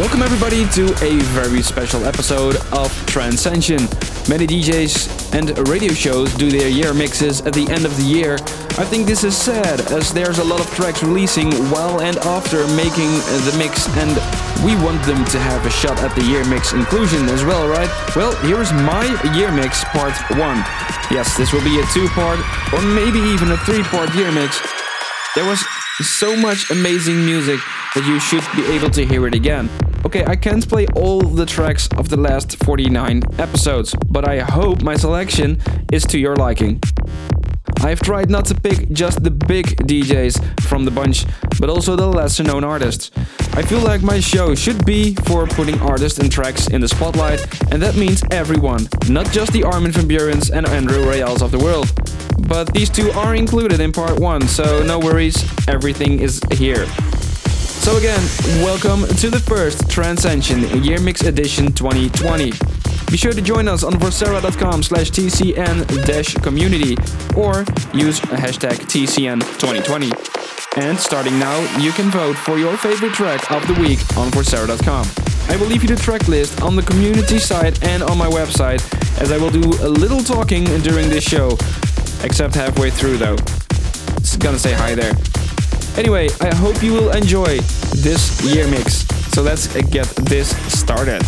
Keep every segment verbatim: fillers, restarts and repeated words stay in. Welcome everybody to a very special episode of Trancescension. Many D Js and radio shows do their year mixes at the end of the year. I think this is sad, as there's a lot of tracks releasing while and after making the mix, and we want them to have a shot at the year mix inclusion as well, right? Well, here's my year mix part one. Yes, this will be a two-part or maybe even a three-part year mix. There was so much amazing music that you should be able to hear it again. Okay, I can't play all the tracks of the last forty-nine episodes, but I hope my selection is to your liking. I've tried not to pick just the big D Js from the bunch, but also the lesser known artists. I feel like my show should be for putting artists and tracks in the spotlight, and that means everyone, not just the Armin van Buurens and Andrew Rayels of the world. But these two are included in part one, so no worries, everything is here. So again, welcome to the first Trancescension Year Mix Edition twenty twenty. Be sure to join us on vorcera dot com slash t c n dash community or use hashtag T C N twenty twenty. And starting now, you can vote for your favorite track of the week on vorcera dot com. I will leave you the track list on the community site and on my website, as I will do a little talking during this show, except halfway through though. It's gonna say hi there. Anyway, I hope you will enjoy this year mix. So let's get this started.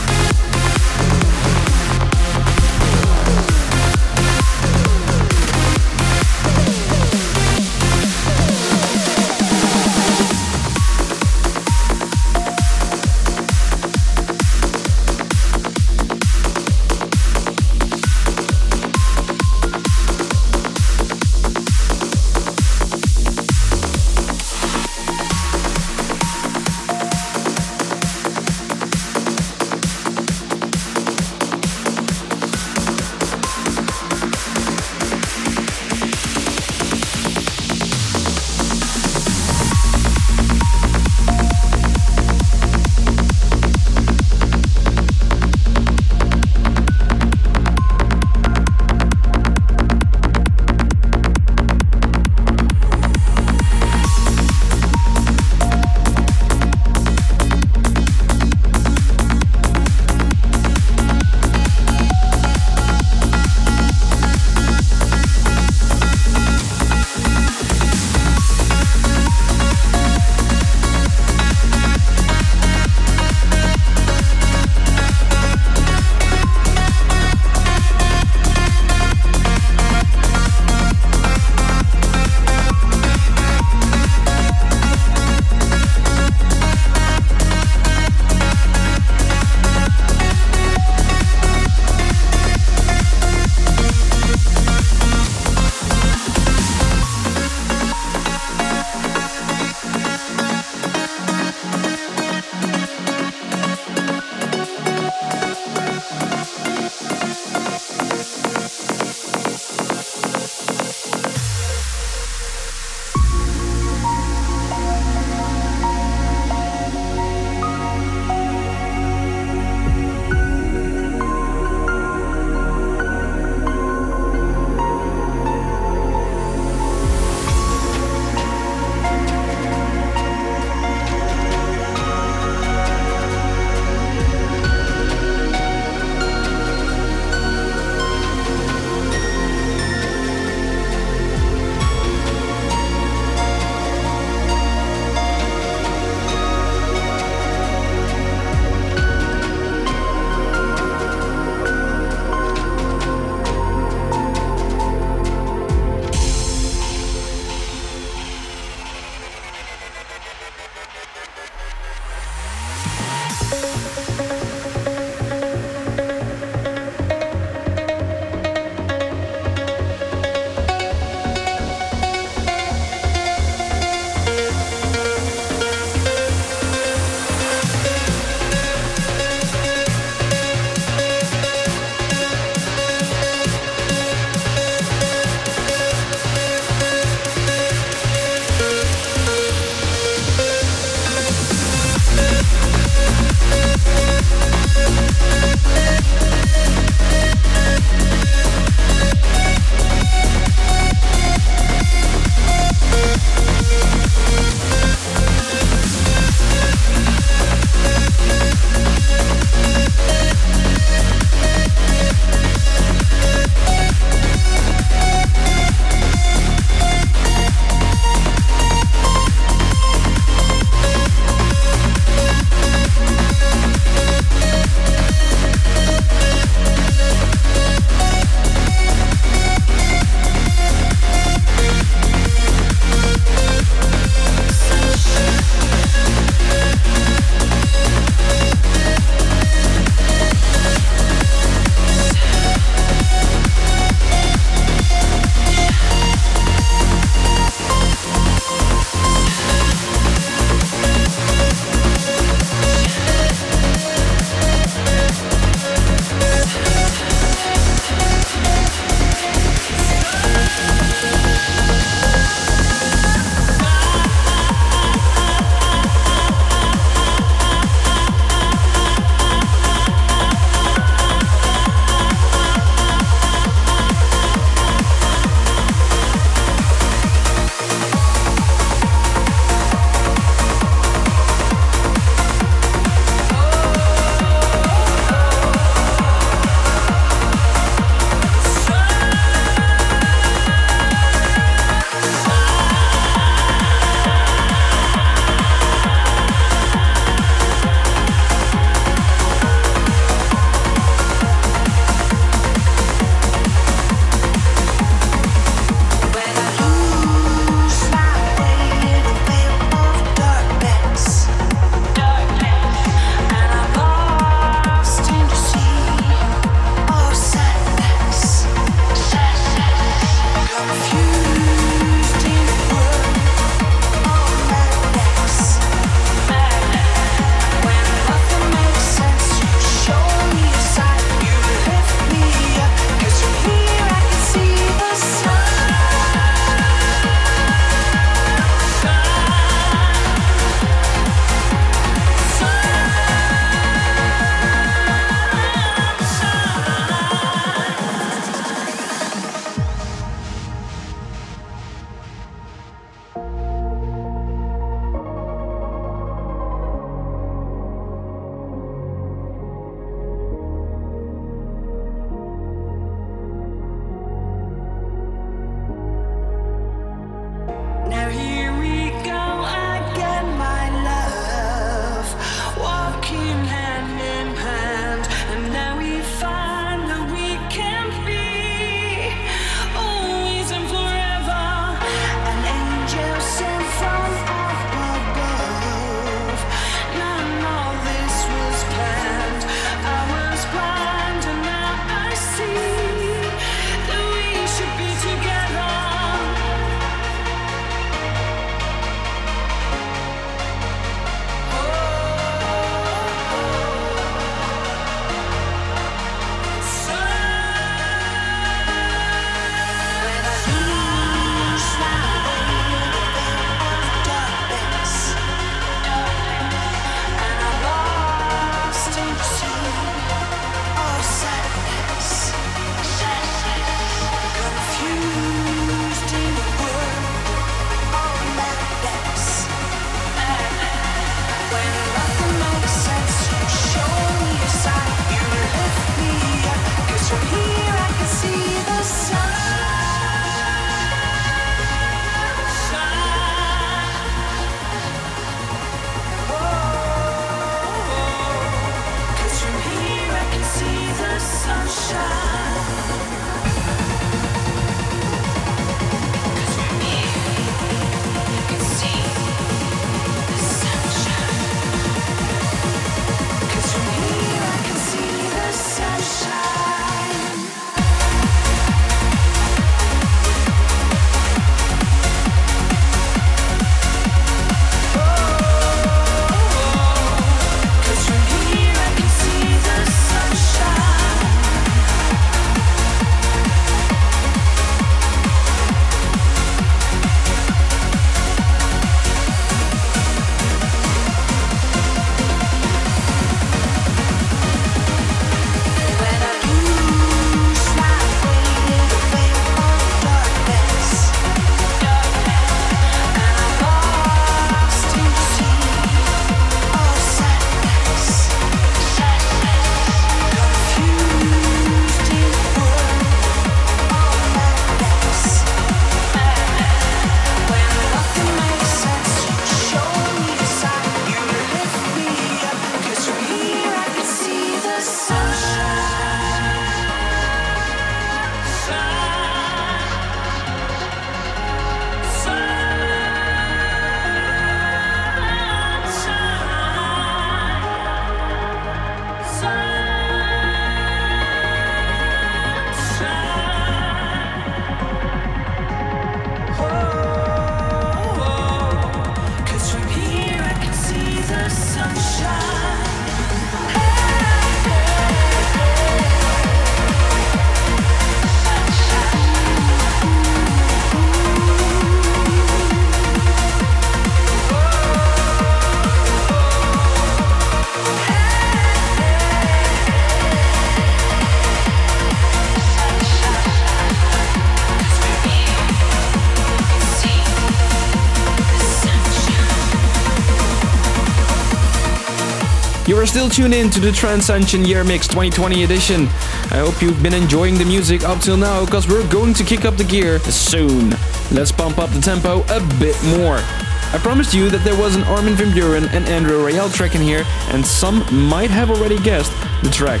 You are still tuned in to the Trancescension Year Mix twenty twenty edition. I hope you've been enjoying the music up till now, because we're going to kick up the gear soon. Let's pump up the tempo a bit more. I promised you that there was an Armin van Buuren and Andrew Rayel track in here, and some might have already guessed the track.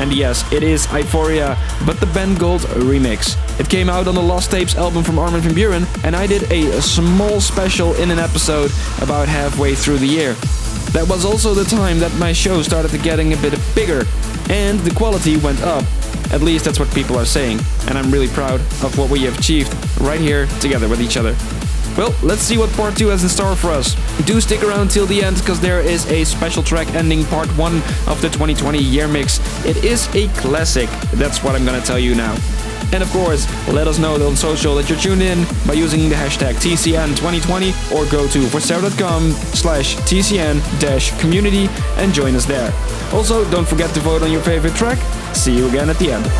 And yes, it is Vorcera, but the Ben Gold remix. It came out on the Lost Tapes album from Armin van Buuren, and I did a small special in an episode about halfway through the year. That was also the time that my show started to getting a bit bigger, and the quality went up. At least that's what people are saying, and I'm really proud of what we have achieved right here together with each other. Well, let's see what part two has in store for us. Do stick around till the end, because there is a special track ending part one of the twenty twenty year mix. It is a classic, that's what I'm gonna tell you now. And of course, let us know on social that you're tuned in by using the hashtag T C N twenty twenty, or go to vorcera dot com slash T C N community and join us there. Also, don't forget to vote on your favorite track. See you again at the end.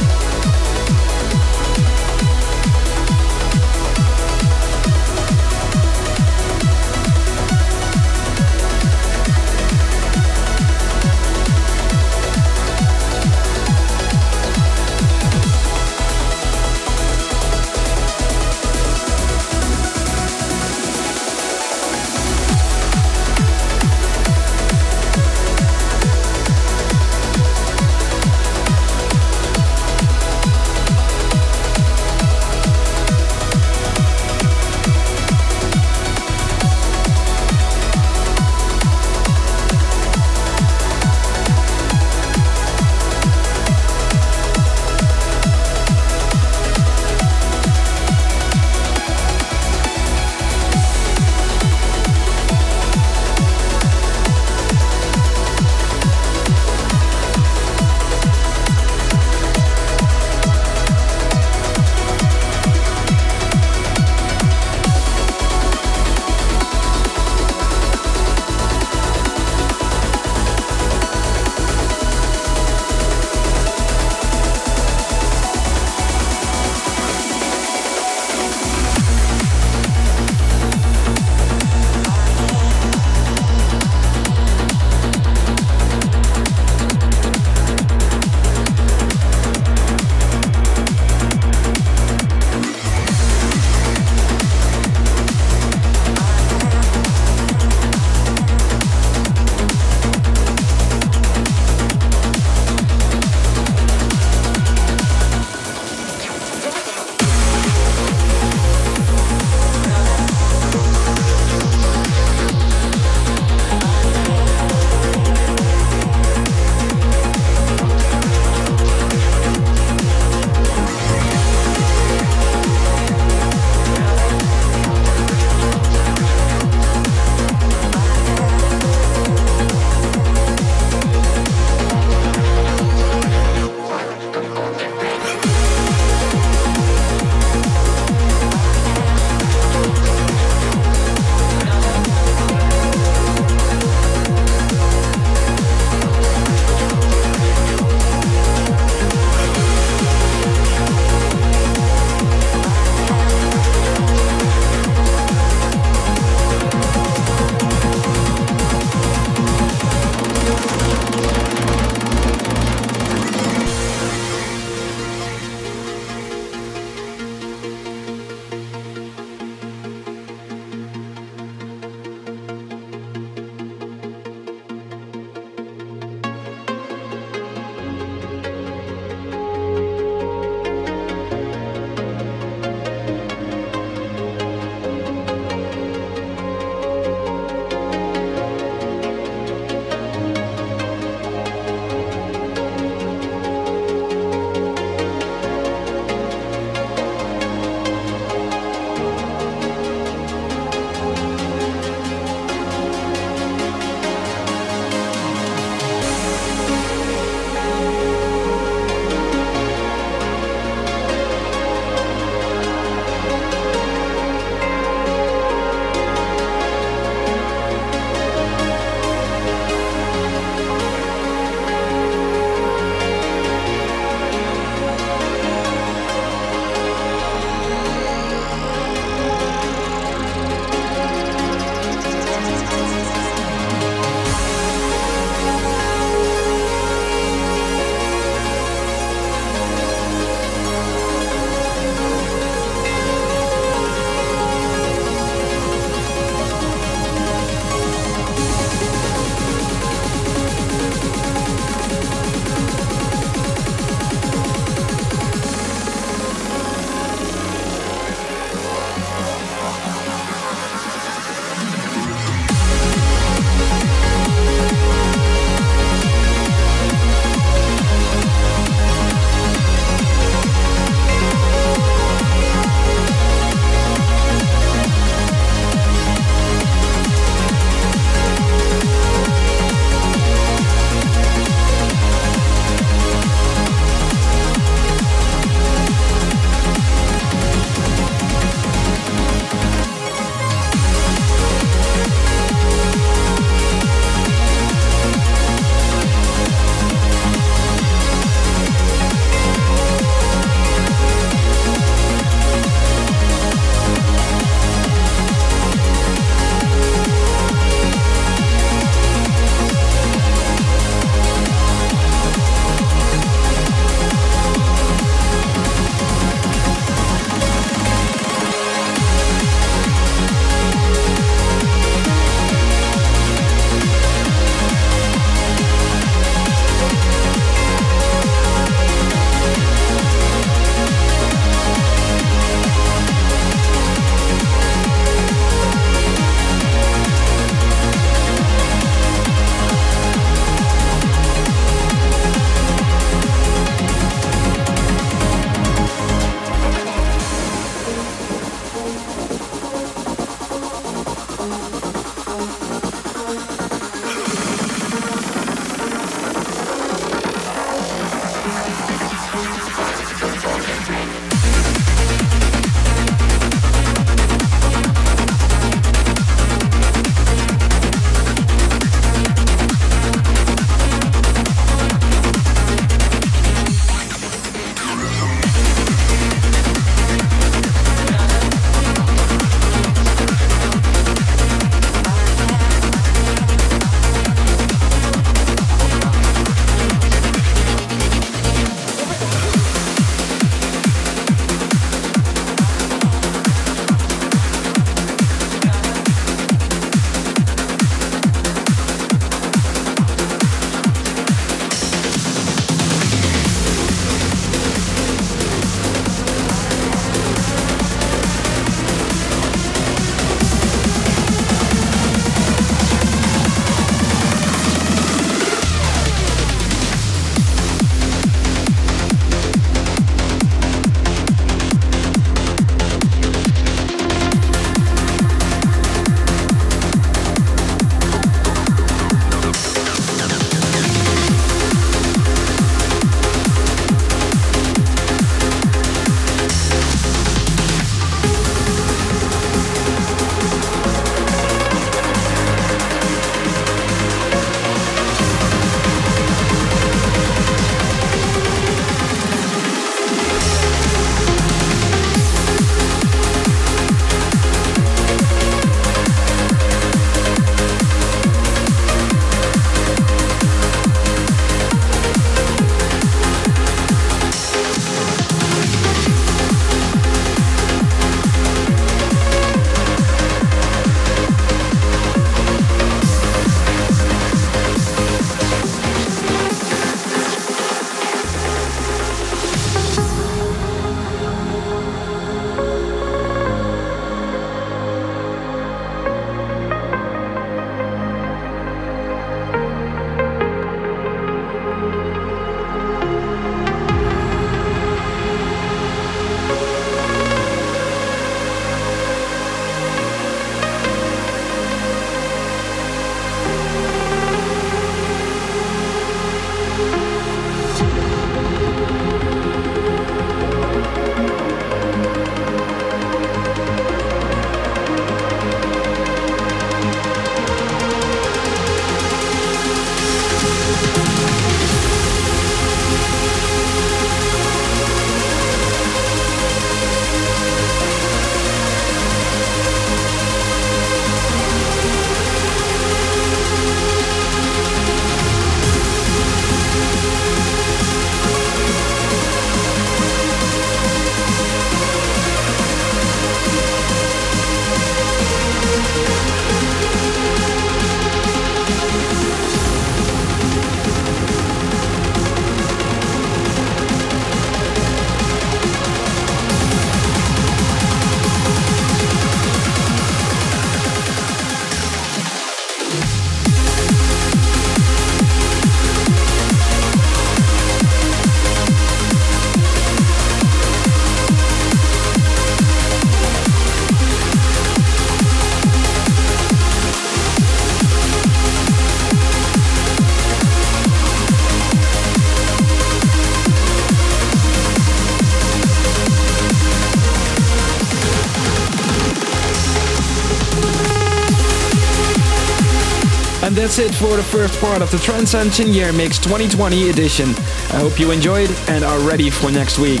that's it for the first part of the Trancescension Year Mix twenty twenty edition. I hope you enjoyed and are ready for next week.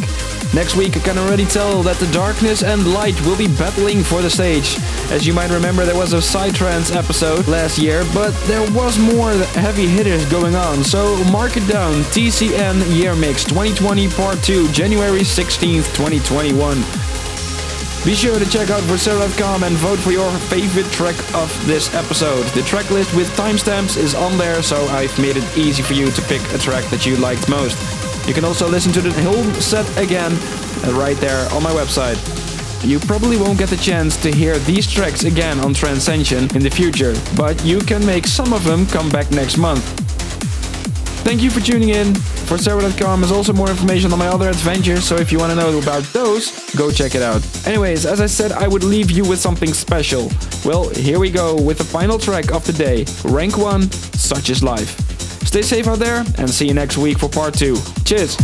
Next week I can already tell that the darkness and light will be battling for the stage. As you might remember, there was a Psytrance episode last year, but there was more heavy hitters going on, so mark it down. T C N Year Mix twenty twenty Part two, January sixteenth, twenty twenty-one. Be sure to check out vorcera dot com and vote for your favorite track of this episode. The track list with timestamps is on there, so I've made it easy for you to pick a track that you liked most. You can also listen to the whole set again right there on my website. You probably won't get the chance to hear these tracks again on Trancescension in the future, but you can make some of them come back next month. Thank you for tuning in. vorcera dot com has also more information on my other adventures, so if you want to know about those, go check it out. Anyways, as I said, I would leave you with something special. Well, here we go with the final track of the day, Rank one, Such Is Life. Stay safe out there and see you next week for part two. Cheers!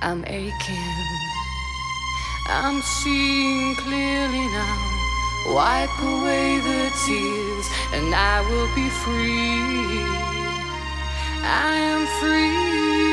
I'm aching, I'm seeing clearly now. Wipe away the tears and I will be free. I am free.